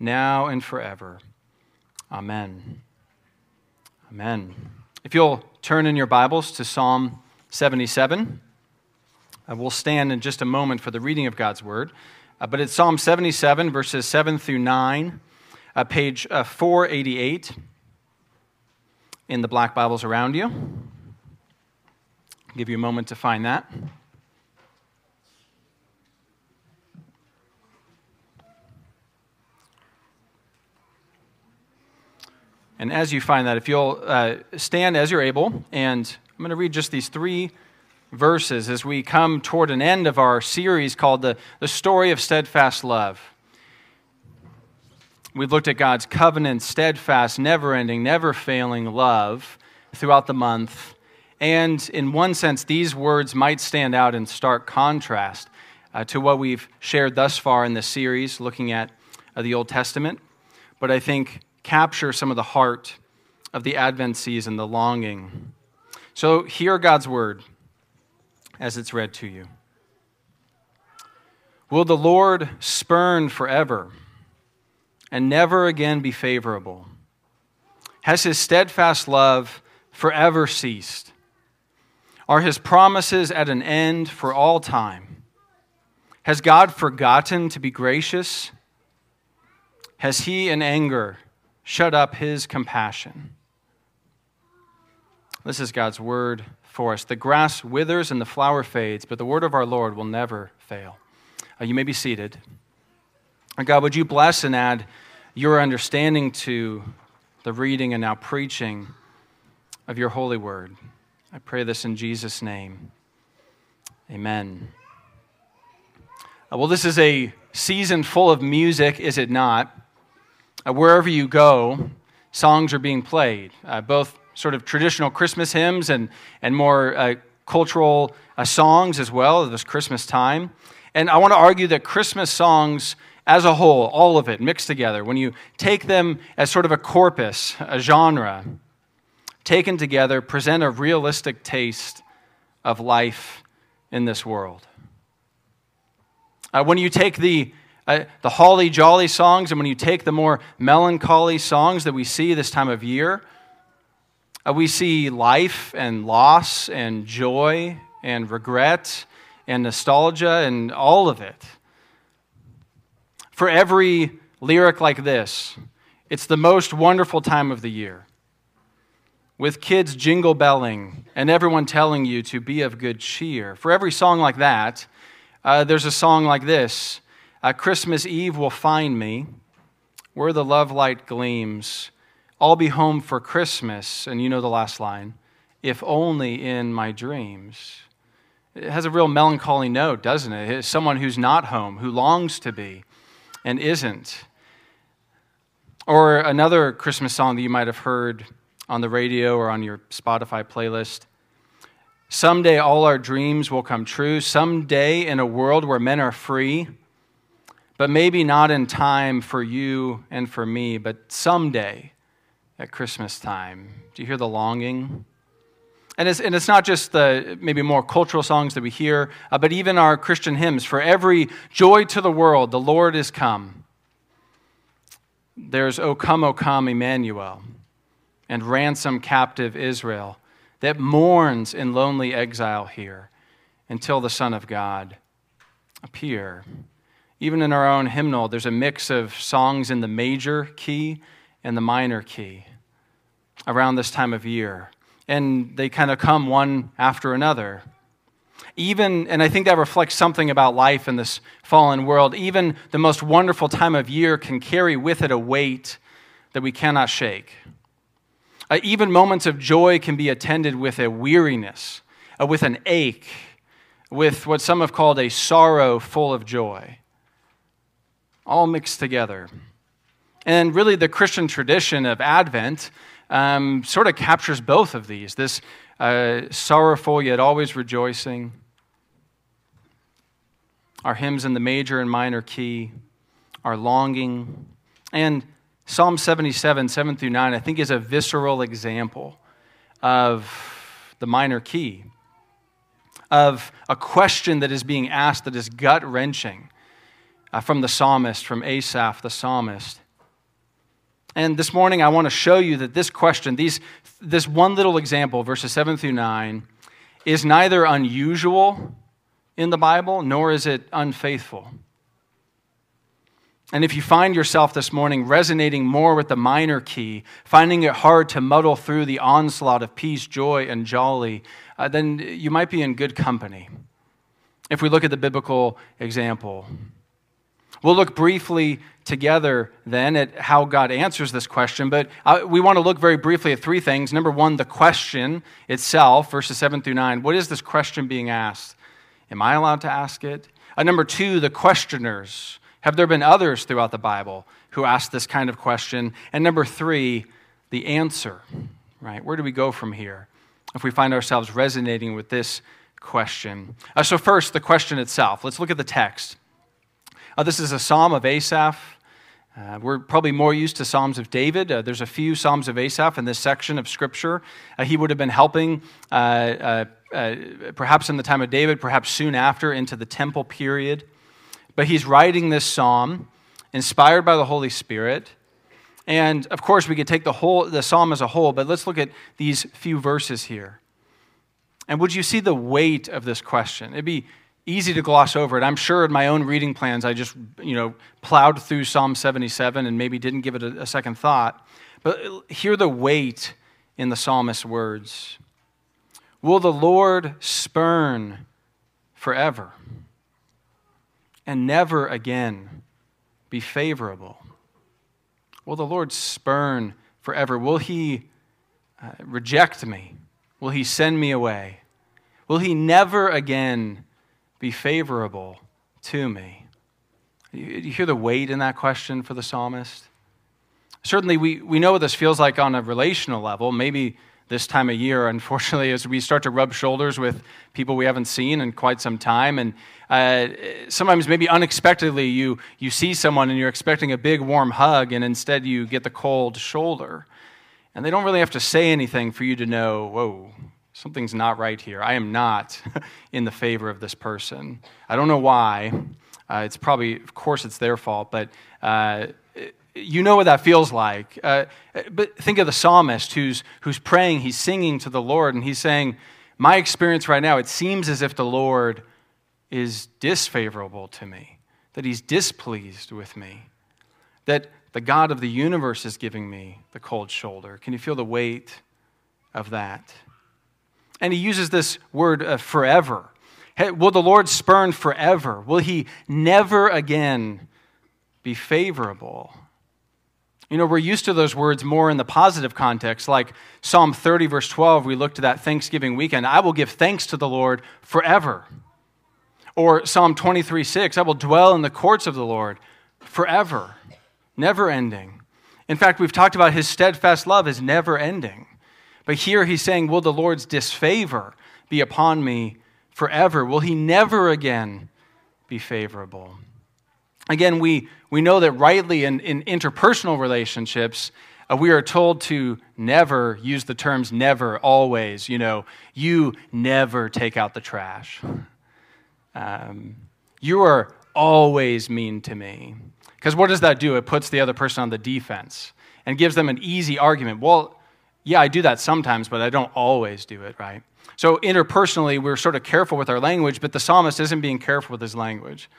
now and forever. Amen. Amen. If you'll turn in your Bibles to Psalm 77, we'll stand in just a moment for the reading of God's Word. But it's Psalm 77, verses 7 through 9, page 488 in the black Bibles around you. I'll give you a moment to find that. And as you find that, if you'll stand as you're able, and I'm going to read just these three verses as we come toward an end of our series called The Story of Steadfast Love. We've looked at God's covenant, steadfast, never-ending, never-failing love throughout the month. And in one sense, these words might stand out in stark contrast to what we've shared thus far in this series, looking at the Old Testament. But I think capture some of the heart of the Advent season, the longing. So hear God's word as it's read to you. Will the Lord spurn forever and never again be favorable? Has his steadfast love forever ceased? Are his promises at an end for all time? Has God forgotten to be gracious? Has he in anger shut up his compassion? This is God's word for us. The grass withers and the flower fades, but the word of our Lord will never fail. You may be seated. God, would you bless and add your understanding to the reading and now preaching of your holy word. I pray this in Jesus' name. Amen. Well, this is a season full of music, is it not? Wherever you go, songs are being played, both sort of traditional Christmas hymns and more cultural songs as well this Christmas time. And I want to argue that Christmas songs as a whole, all of it mixed together, when you take them as sort of a corpus, a genre, taken together, present a realistic taste of life in this world. When you take the holly jolly songs, and when you take the more melancholy songs that we see this time of year, we see life and loss and joy and regret and nostalgia and all of it. For every lyric like this, it's the most wonderful time of the year, with kids jingle belling and everyone telling you to be of good cheer. For every song like that, there's a song like this. Christmas Eve will find me where the love light gleams. I'll be home for Christmas, and you know the last line, if only in my dreams. It has a real melancholy note, doesn't it? It's someone who's not home, who longs to be and isn't. Or another Christmas song that you might have heard on the radio or on your Spotify playlist. Someday all our dreams will come true. Someday in a world where men are free, but maybe not in time for you and for me, but someday at Christmas time. Do you hear the longing? And it's not just the maybe more cultural songs that we hear, but even our Christian hymns. For every joy to the world, the Lord is come. There's O come, Emmanuel, and ransom captive Israel that mourns in lonely exile here until the Son of God appear. Even in our own hymnal, there's a mix of songs in the major key and the minor key around this time of year. And they kind of come one after another. And I think that reflects something about life in this fallen world, even the most wonderful time of year can carry with it a weight that we cannot shake. Even moments of joy can be attended with a weariness, with an ache, with what some have called a sorrow full of joy. All mixed together. And really the Christian tradition of Advent sort of captures both of these, this sorrowful yet always rejoicing, our hymns in the major and minor key, our longing, and Psalm 77, 7 through 9, I think is a visceral example of the minor key, of a question that is being asked that is gut-wrenching, from the psalmist, from Asaph the psalmist. And this morning, I want to show you that this question, this one little example, verses 7 through 9, is neither unusual in the Bible, nor is it unfaithful. And if you find yourself this morning resonating more with the minor key, finding it hard to muddle through the onslaught of peace, joy, and jolly, then you might be in good company. If we look at the biblical example, we'll look briefly together then at how God answers this question, but we want to look very briefly at three things. Number one, the question itself, verses 7 through 9. What is this question being asked? Am I allowed to ask it? Number two, the questioners. Have there been others throughout the Bible who asked this kind of question? And number three, the answer, right? Where do we go from here if we find ourselves resonating with this question? So first, the question itself. Let's look at the text. This is a Psalm of Asaph. We're probably more used to Psalms of David. There's a few Psalms of Asaph in this section of Scripture. He would have been helping perhaps in the time of David, perhaps soon after into the temple period. But he's writing this psalm, inspired by the Holy Spirit. And of course, we could take the psalm as a whole, but let's look at these few verses here. And would you see the weight of this question? It'd be easy to gloss over it. I'm sure in my own reading plans, I just, plowed through Psalm 77 and maybe didn't give it a second thought. But hear the weight in the psalmist's words. Will the Lord spurn forever? And never again be favorable? Will the Lord spurn forever? Will he reject me? Will he send me away? Will he never again be favorable to me? You hear the weight in that question for the psalmist? Certainly, we know what this feels like on a relational level. Maybe this time of year, unfortunately, as we start to rub shoulders with people we haven't seen in quite some time, and sometimes maybe unexpectedly you see someone and you're expecting a big warm hug, and instead you get the cold shoulder. And they don't really have to say anything for you to know, whoa, something's not right here. I am not in the favor of this person. I don't know why. It's probably, of course, it's their fault, but you know what that feels like. But think of the psalmist who's praying, he's singing to the Lord, and he's saying, my experience right now, it seems as if the Lord is disfavorable to me, that he's displeased with me, that the God of the universe is giving me the cold shoulder. Can you feel the weight of that? And he uses this word forever. Hey, will the Lord spurn forever? Will he never again be favorable? We're used to those words more in the positive context, like Psalm 30, verse 12, we looked to that Thanksgiving weekend, I will give thanks to the Lord forever. Or Psalm 23, 6, I will dwell in the courts of the Lord forever, never ending. In fact, we've talked about his steadfast love is never ending. But here he's saying, will the Lord's disfavor be upon me forever? Will he never again be favorable? Again, we know that rightly in interpersonal relationships, we are told to never use the terms never, always, you never take out the trash. You are always mean to me. Because what does that do? It puts the other person on the defense and gives them an easy argument. Well, yeah, I do that sometimes, but I don't always do it, right? So interpersonally, we're sort of careful with our language, but the psalmist isn't being careful with his language.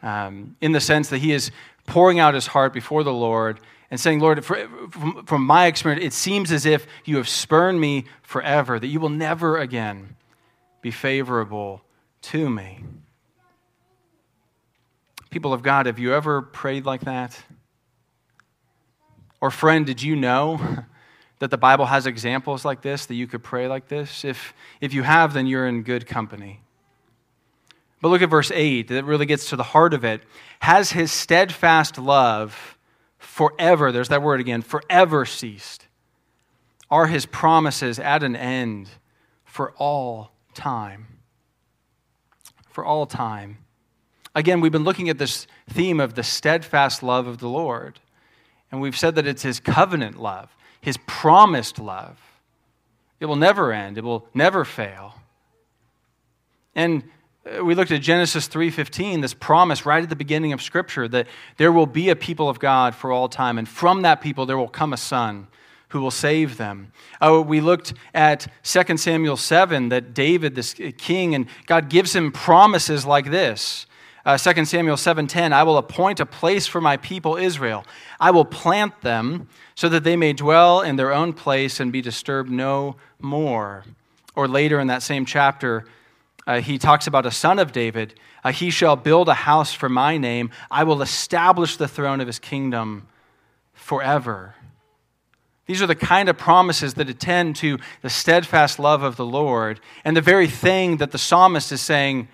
In the sense that he is pouring out his heart before the Lord and saying, Lord, from my experience, it seems as if you have spurned me forever, that you will never again be favorable to me. People of God, have you ever prayed like that? Or friend, did you know that the Bible has examples like this, that you could pray like this? If you have, then you're in good company. But look at verse 8, that really gets to the heart of it. Has his steadfast love forever, there's that word again, forever ceased? Are his promises at an end for all time? For all time. Again, we've been looking at this theme of the steadfast love of the Lord. And we've said that it's his covenant love, his promised love. It will never end. It will never fail. And We looked at Genesis 3.15, this promise right at the beginning of Scripture that there will be a people of God for all time, and from that people there will come a son who will save them. We looked at 2 Samuel 7, that David, this king, and God gives him promises like this. 2 Samuel 7:10, I will appoint a place for my people Israel. I will plant them so that they may dwell in their own place and be disturbed no more. Or later in that same chapter, he talks about a son of David. He shall build a house for my name. I will establish the throne of his kingdom forever. These are the kind of promises that attend to the steadfast love of the Lord, and the very thing that the psalmist is saying,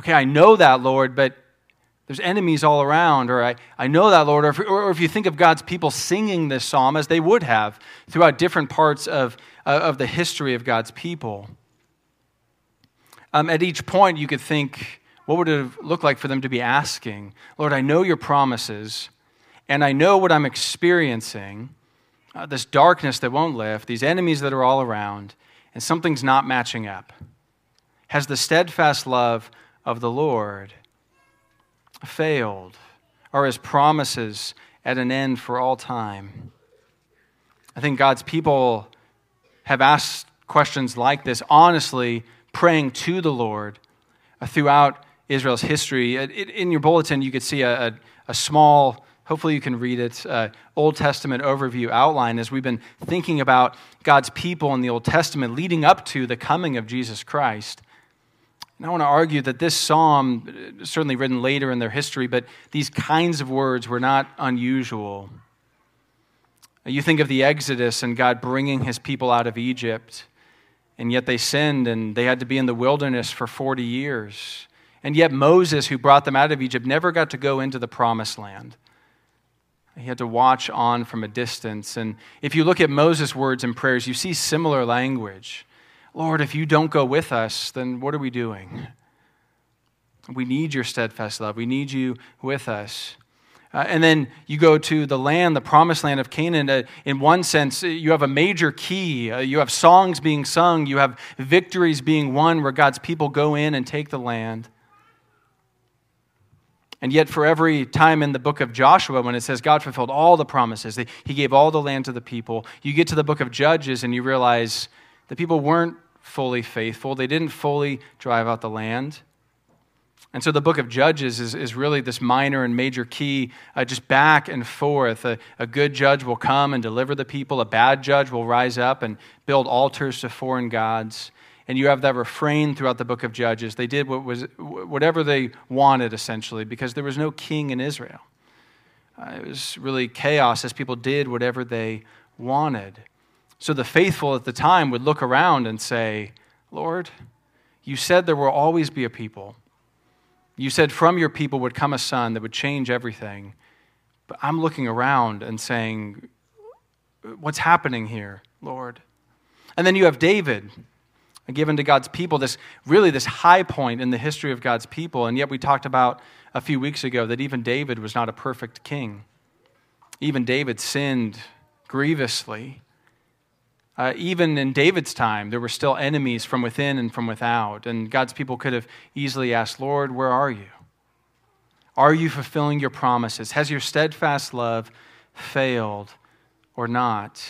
okay, I know that, Lord, but there's enemies all around, or I know that, Lord, or if you think of God's people singing this psalm, as they would have throughout different parts of the history of God's people. At each point, you could think, what would it look like for them to be asking, Lord, I know your promises, and I know what I'm experiencing, this darkness that won't lift, these enemies that are all around, and something's not matching up. Has the steadfast love of the Lord failed? Are his promises at an end for all time? I think God's people have asked questions like this, honestly praying to the Lord throughout Israel's history. In your bulletin, you could see a small, hopefully you can read it, Old Testament overview outline as we've been thinking about God's people in the Old Testament leading up to the coming of Jesus Christ. And I want to argue that this psalm, certainly written later in their history, but these kinds of words were not unusual. You think of the Exodus and God bringing his people out of Egypt, and yet they sinned and they had to be in the wilderness for 40 years. And yet Moses, who brought them out of Egypt, never got to go into the promised land. He had to watch on from a distance. And if you look at Moses' words and prayers, you see similar language. Lord, if you don't go with us, then what are we doing? We need your steadfast love. We need you with us. And then you go to the land, the promised land of Canaan. In one sense, you have a major key. You have songs being sung. You have victories being won where God's people go in and take the land. And yet for every time in the book of Joshua when it says God fulfilled all the promises, he gave all the land to the people, you get to the book of Judges and you realize the people weren't fully faithful. They didn't fully drive out the land. And so the book of Judges is really this minor and major key, just back and forth. A good judge will come and deliver the people. A bad judge will rise up and build altars to foreign gods. And you have that refrain throughout the book of Judges. They did whatever they wanted, essentially, because there was no king in Israel. It was really chaos as people did whatever they wanted. So the faithful at the time would look around and say, Lord, you said there will always be a people. You said from your people would come a son that would change everything. But I'm looking around and saying, what's happening here, Lord? And then you have David, given to God's people, this high point in the history of God's people. And yet we talked about a few weeks ago that even David was not a perfect king. Even David sinned grievously. Even in David's time, there were still enemies from within and from without. And God's people could have easily asked, Lord, where are you? Are you fulfilling your promises? Has your steadfast love failed or not?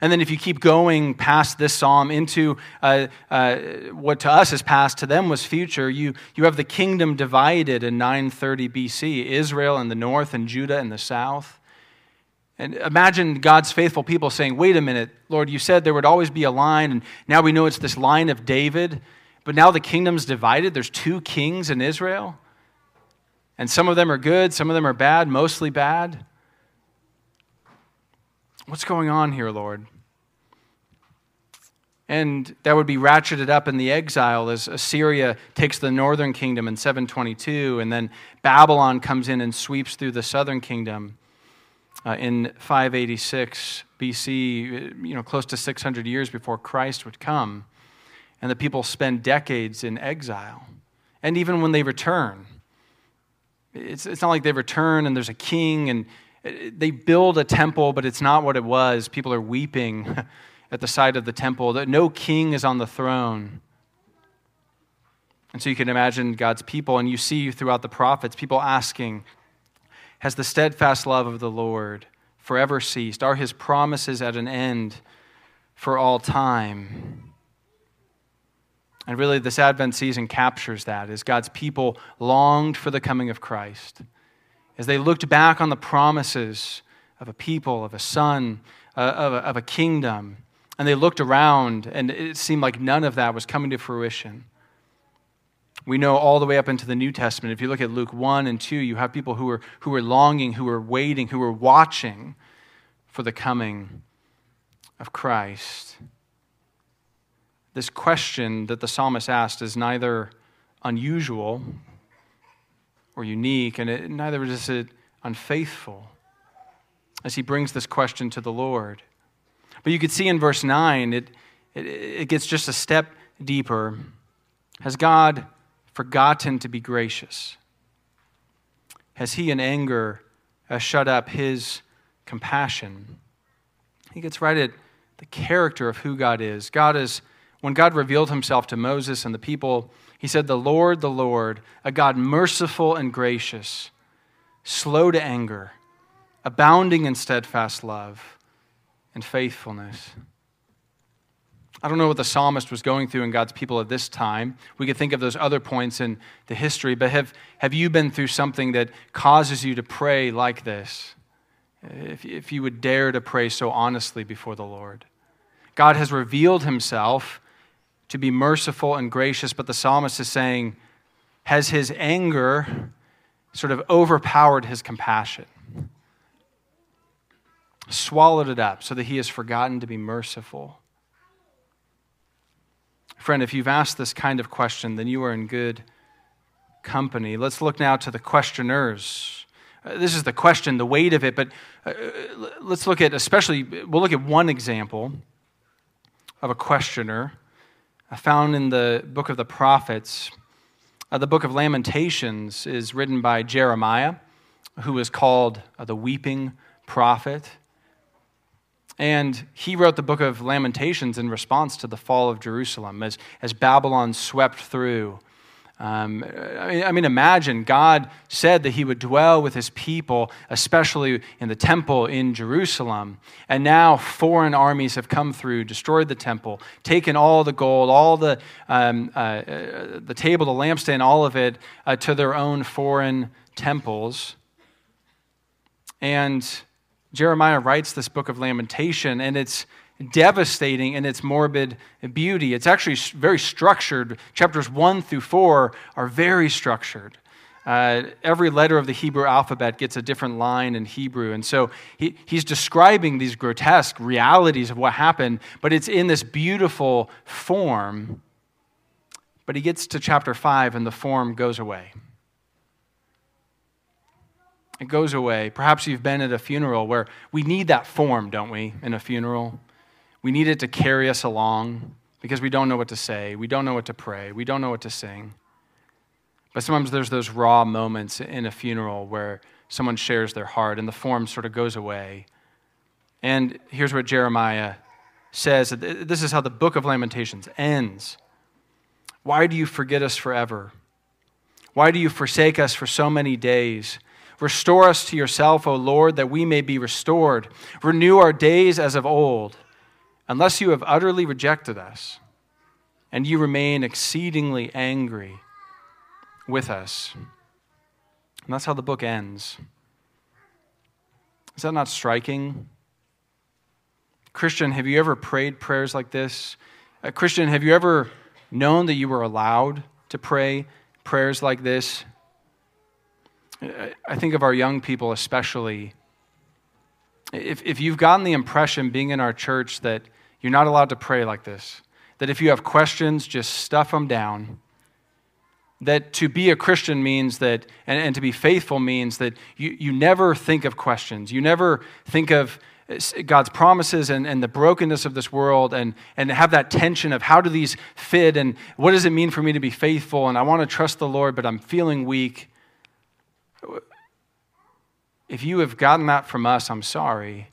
And then if you keep going past this psalm into what to us is past, to them was future, you have the kingdom divided in 930 BC, Israel in the north and Judah in the south. And imagine God's faithful people saying, wait a minute, Lord, you said there would always be a line, and now we know it's this line of David, but now the kingdom's divided. There's two kings in Israel, and some of them are good, some of them are bad, mostly bad. What's going on here, Lord? And that would be ratcheted up in the exile as Assyria takes the northern kingdom in 722, and then Babylon comes in and sweeps through the southern kingdom in 586 BC, close to 600 years before Christ would come. And the people spend decades in exile. And even when they return, it's not like they return and there's a king and they build a temple, but it's not what it was. People are weeping at the sight of the temple. No king is on the throne. And so you can imagine God's people, and you see throughout the prophets, people asking, has the steadfast love of the Lord forever ceased? Are his promises at an end for all time? And really, this Advent season captures that, as God's people longed for the coming of Christ. As they looked back on the promises of a people, of a son, of a kingdom, and they looked around, and it seemed like none of that was coming to fruition. We know all the way up into the New Testament, if you look at Luke 1 and 2, you have people who are longing, who are waiting, who are watching for the coming of Christ. This question that the psalmist asked is neither unusual or unique, and neither is it unfaithful, as he brings this question to the Lord. But you could see in verse 9, it gets just a step deeper. Has God forgotten to be gracious? Has he in anger shut up his compassion? He gets right at the character of who God is. When God revealed himself to Moses and the people, he said, the Lord, a God merciful and gracious, slow to anger, abounding in steadfast love and faithfulness." I don't know what the psalmist was going through in God's people at this time. We could think of those other points in the history, but have you been through something that causes you to pray like this? If you would dare to pray so honestly before the Lord. God has revealed himself to be merciful and gracious, but the psalmist is saying, has his anger sort of overpowered his compassion? Swallowed it up so that he has forgotten to be merciful. Friend, if you've asked this kind of question, then you are in good company. Let's look now to the questioners. This is the question, the weight of it, but let's look at we'll look at one example of a questioner found in the book of the prophets. The book of Lamentations is written by Jeremiah, who is called the weeping prophet. And he wrote the book of Lamentations in response to the fall of Jerusalem as Babylon swept through. Imagine God said that he would dwell with his people, especially in the temple in Jerusalem. And now foreign armies have come through, destroyed the temple, taken all the gold, all the table, the lampstand, all of it to their own foreign temples. And Jeremiah writes this book of Lamentation, and it's devastating in its morbid beauty. It's actually very structured. Chapters 1 through 4 are very structured. Every letter of the Hebrew alphabet gets a different line in Hebrew. And so he's describing these grotesque realities of what happened, but it's in this beautiful form. But he gets to chapter 5, and the form goes away. It goes away. Perhaps you've been at a funeral where we need that form, don't we, in a funeral? We need it to carry us along because we don't know what to say. We don't know what to pray. We don't know what to sing. But sometimes there's those raw moments in a funeral where someone shares their heart and the form sort of goes away. And here's what Jeremiah says. This is how the book of Lamentations ends. "Why do you forget us forever? Why do you forsake us for so many days? Restore us to yourself, O Lord, that we may be restored. Renew our days as of old, unless you have utterly rejected us, and you remain exceedingly angry with us." And that's how the book ends. Is that not striking? Christian, have you ever prayed prayers like this? Christian, have you ever known that you were allowed to pray prayers like this? I think of our young people especially. If you've gotten the impression being in our church that you're not allowed to pray like this, that if you have questions, just stuff them down, that to be a Christian means that, and to be faithful means that you never think of questions. You never think of God's promises and the brokenness of this world and have that tension of how do these fit and what does it mean for me to be faithful and I want to trust the Lord, but I'm feeling weak. If you have gotten that from us, I'm sorry.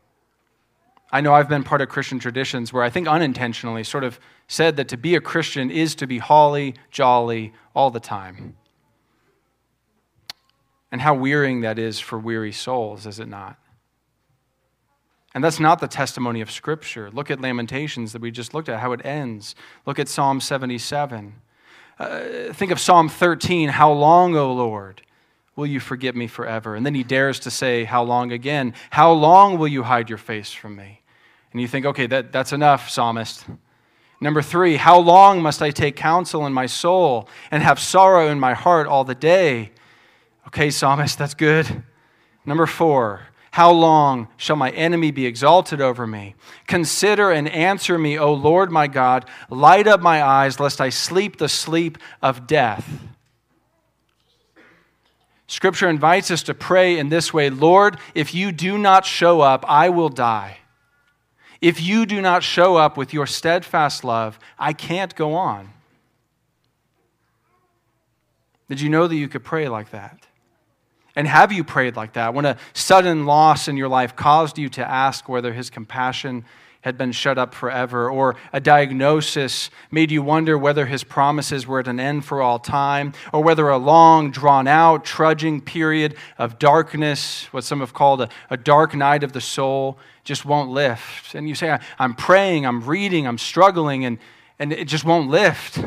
I know I've been part of Christian traditions where I think unintentionally sort of said that to be a Christian is to be holly, jolly all the time. And how wearying that is for weary souls, is it not? And that's not the testimony of Scripture. Look at Lamentations that we just looked at, how it ends. Look at Psalm 77. Think of Psalm 13, how long, O Lord, will you forget me forever? And then he dares to say, how long again? How long will you hide your face from me? And you think, okay, that's enough, psalmist. Number 3, how long must I take counsel in my soul and have sorrow in my heart all the day? Okay, psalmist, that's good. Number 4, how long shall my enemy be exalted over me? Consider and answer me, O Lord my God. Light up my eyes, lest I sleep the sleep of death. Scripture invites us to pray in this way, Lord, if you do not show up, I will die. If you do not show up with your steadfast love, I can't go on. Did you know that you could pray like that? And have you prayed like that when a sudden loss in your life caused you to ask whether his compassion had been shut up forever, or a diagnosis made you wonder whether his promises were at an end for all time, or whether a long, drawn-out, trudging period of darkness, what some have called a dark night of the soul, just won't lift? And you say, I'm praying, I'm reading, I'm struggling, and it just won't lift.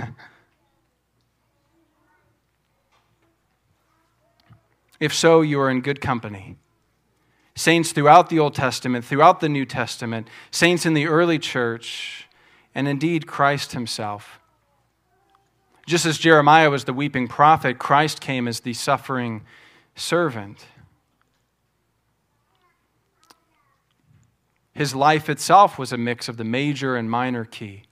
If so, you are in good company. Saints throughout the Old Testament, throughout the New Testament, saints in the early church, and indeed Christ himself. Just as Jeremiah was the weeping prophet, Christ came as the suffering servant. His life itself was a mix of the major and minor key.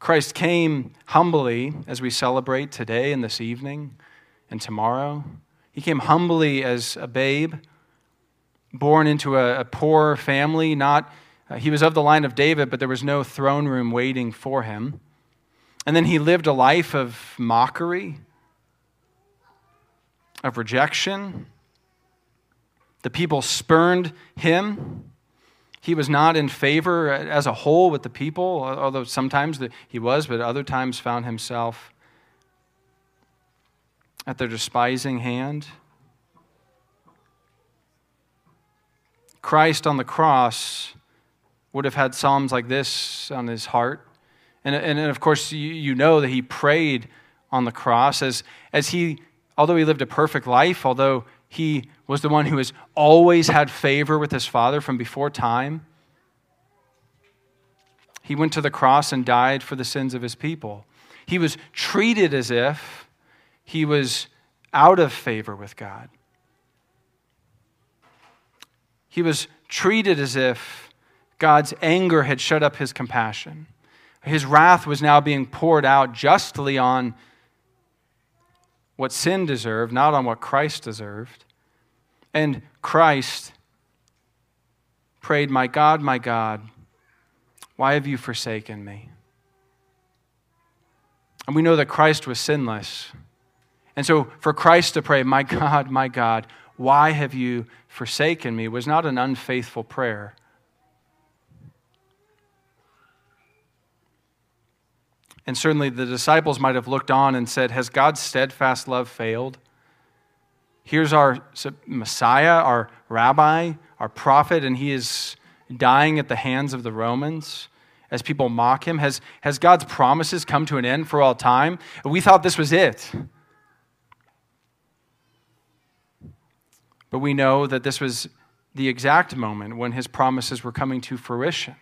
Christ came humbly, as we celebrate today and this evening, and tomorrow. He came humbly as a babe, born into a poor family. He was of the line of David, but there was no throne room waiting for him. And then he lived a life of mockery, of rejection. The people spurned him. He was not in favor as a whole with the people, although sometimes he was, but other times found himself at their despising hand. Christ on the cross would have had psalms like this on his heart. And of course, you know that he prayed on the cross as he, although he lived a perfect life, although he was the one who has always had favor with his Father from before time, he went to the cross and died for the sins of his people. He was treated as if he was out of favor with God. He was treated as if God's anger had shut up his compassion. His wrath was now being poured out justly on what sin deserved, not on what Christ deserved. And Christ prayed, my God, why have you forsaken me? And we know that Christ was sinless. And so for Christ to pray, my God, why have you forsaken me, was not an unfaithful prayer. And certainly the disciples might have looked on and said, has God's steadfast love failed? Here's our Messiah, our rabbi, our prophet, and he is dying at the hands of the Romans as people mock him. Has God's promises come to an end for all time? We thought this was it. But we know that this was the exact moment when his promises were coming to fruition.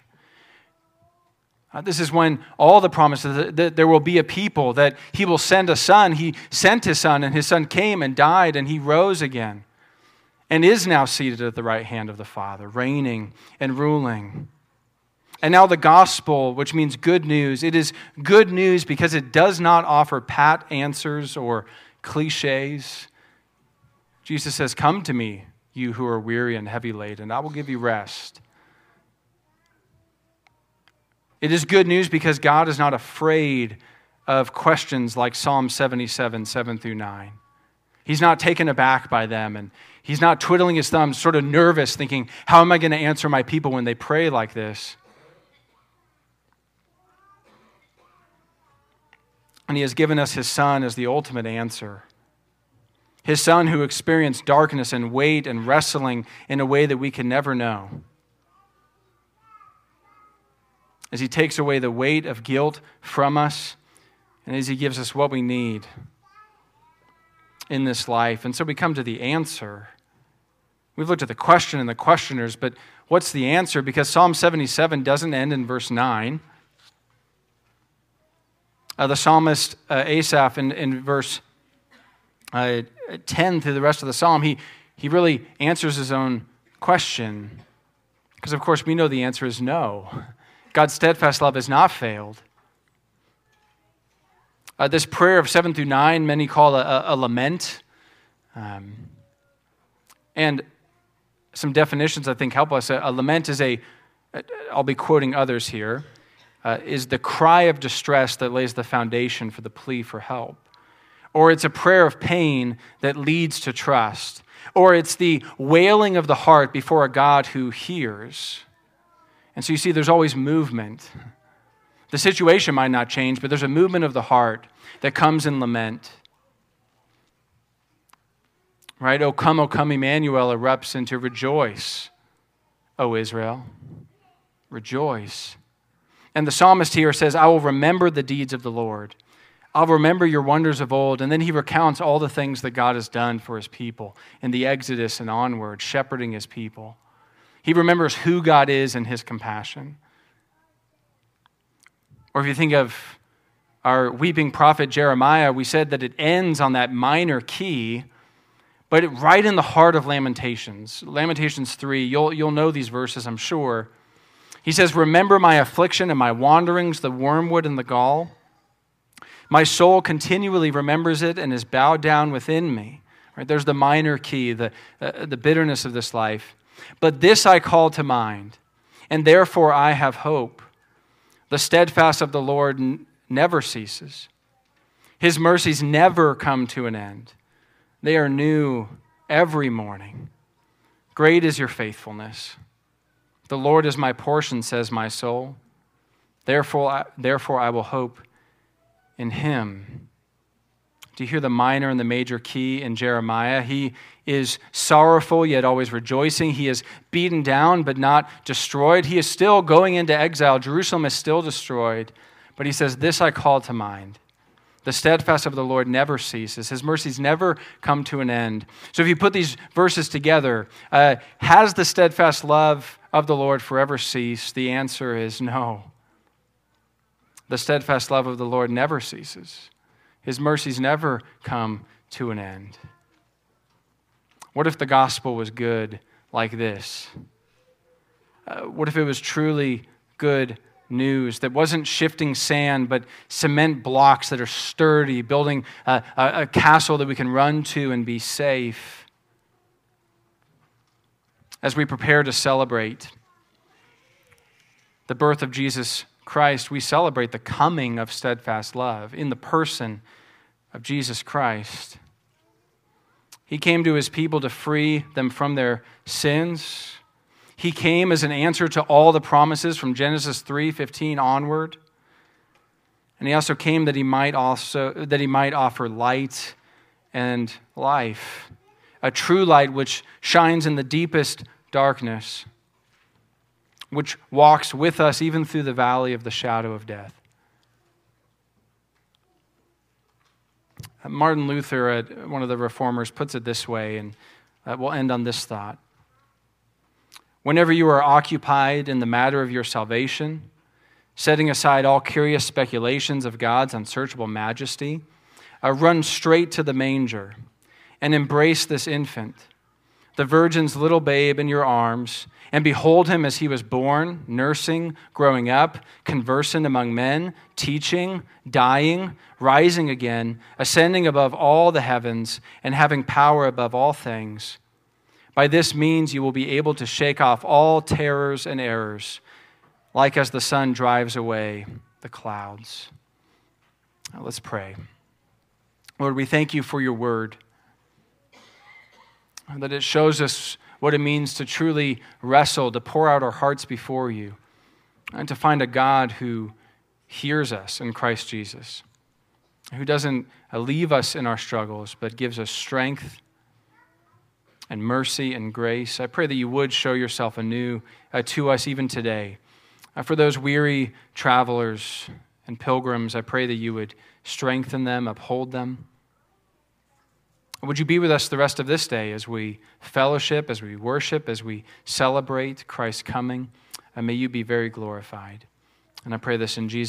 This is when all the promises, that there will be a people, that he will send a son. He sent his son, and his son came and died, and he rose again, and is now seated at the right hand of the Father, reigning and ruling. And now the gospel, which means good news, it is good news because it does not offer pat answers or cliches. Jesus says, come to me, you who are weary and heavy laden, and I will give you rest. It is good news because God is not afraid of questions like Psalm 77, 7 through 9. He's not taken aback by them, and he's not twiddling his thumbs, sort of nervous, thinking, how am I going to answer my people when they pray like this? And he has given us his son as the ultimate answer. His son who experienced darkness and weight and wrestling in a way that we can never know. As he takes away the weight of guilt from us, and as he gives us what we need in this life. And so we come to the answer. We've looked at the question and the questioners, but what's the answer? Because Psalm 77 doesn't end in verse 9. The psalmist Asaph in verse 10 through the rest of the psalm, he really answers his own question. Because, of course, we know the answer is no. God's steadfast love has not failed. This prayer of 7 through 9, many call a lament. And some definitions, I think, help us. A lament is I'll be quoting others here, is the cry of distress that lays the foundation for the plea for help. Or it's a prayer of pain that leads to trust. Or it's the wailing of the heart before a God who hears. And so you see, there's always movement. The situation might not change, but there's a movement of the heart that comes in lament. Right? O come, Emmanuel erupts into rejoice, O Israel. Rejoice. And the psalmist here says, I will remember the deeds of the Lord. I'll remember your wonders of old. And then he recounts all the things that God has done for his people in the Exodus and onward, shepherding his people. He remembers who God is and his compassion. Or if you think of our weeping prophet Jeremiah, we said that it ends on that minor key, but right in the heart of Lamentations. Lamentations 3, you'll know these verses, I'm sure. He says, remember my affliction and my wanderings, the wormwood and the gall. My soul continually remembers it and is bowed down within me. Right? There's the minor key, the bitterness of this life. But this I call to mind, and therefore I have hope. The steadfast of the Lord never ceases. His mercies never come to an end. They are new every morning. Great is your faithfulness. The Lord is my portion, says my soul. Therefore I will hope in him. Do you hear the minor and the major key in Jeremiah? He is sorrowful, yet always rejoicing. He is beaten down, but not destroyed. He is still going into exile. Jerusalem is still destroyed. But he says, this I call to mind. The steadfast of the Lord never ceases. His mercies never come to an end. So if you put these verses together, has the steadfast love of the Lord forever ceased? The answer is no. The steadfast love of the Lord never ceases. His mercies never come to an end. What if the gospel was good like this? What if it was truly good news that wasn't shifting sand, but cement blocks that are sturdy, building a castle that we can run to and be safe? As we prepare to celebrate the birth of Jesus Christ, we celebrate the coming of steadfast love in the person of Jesus Christ. He came to his people to free them from their sins. He came as an answer to all the promises from Genesis 3:15 onward. And he also came that he might offer light and life, a true light which shines in the deepest darkness, which walks with us even through the valley of the shadow of death. Martin Luther, one of the reformers, puts it this way, and we'll end on this thought. Whenever you are occupied in the matter of your salvation, setting aside all curious speculations of God's unsearchable majesty, run straight to the manger and embrace this infant, the Virgin's little babe in your arms, and behold him as he was born, nursing, growing up, conversant among men, teaching, dying, rising again, ascending above all the heavens, and having power above all things. By this means you will be able to shake off all terrors and errors, like as the sun drives away the clouds. Now let's pray. Lord, we thank you for your word. that it shows us what it means to truly wrestle, to pour out our hearts before you, and to find a God who hears us in Christ Jesus, who doesn't leave us in our struggles, but gives us strength and mercy and grace. I pray that you would show yourself anew to us even today. For those weary travelers and pilgrims, I pray that you would strengthen them, uphold them. Would you be with us the rest of this day as we fellowship, as we worship, as we celebrate Christ's coming? And may you be very glorified. And I pray this in Jesus' name.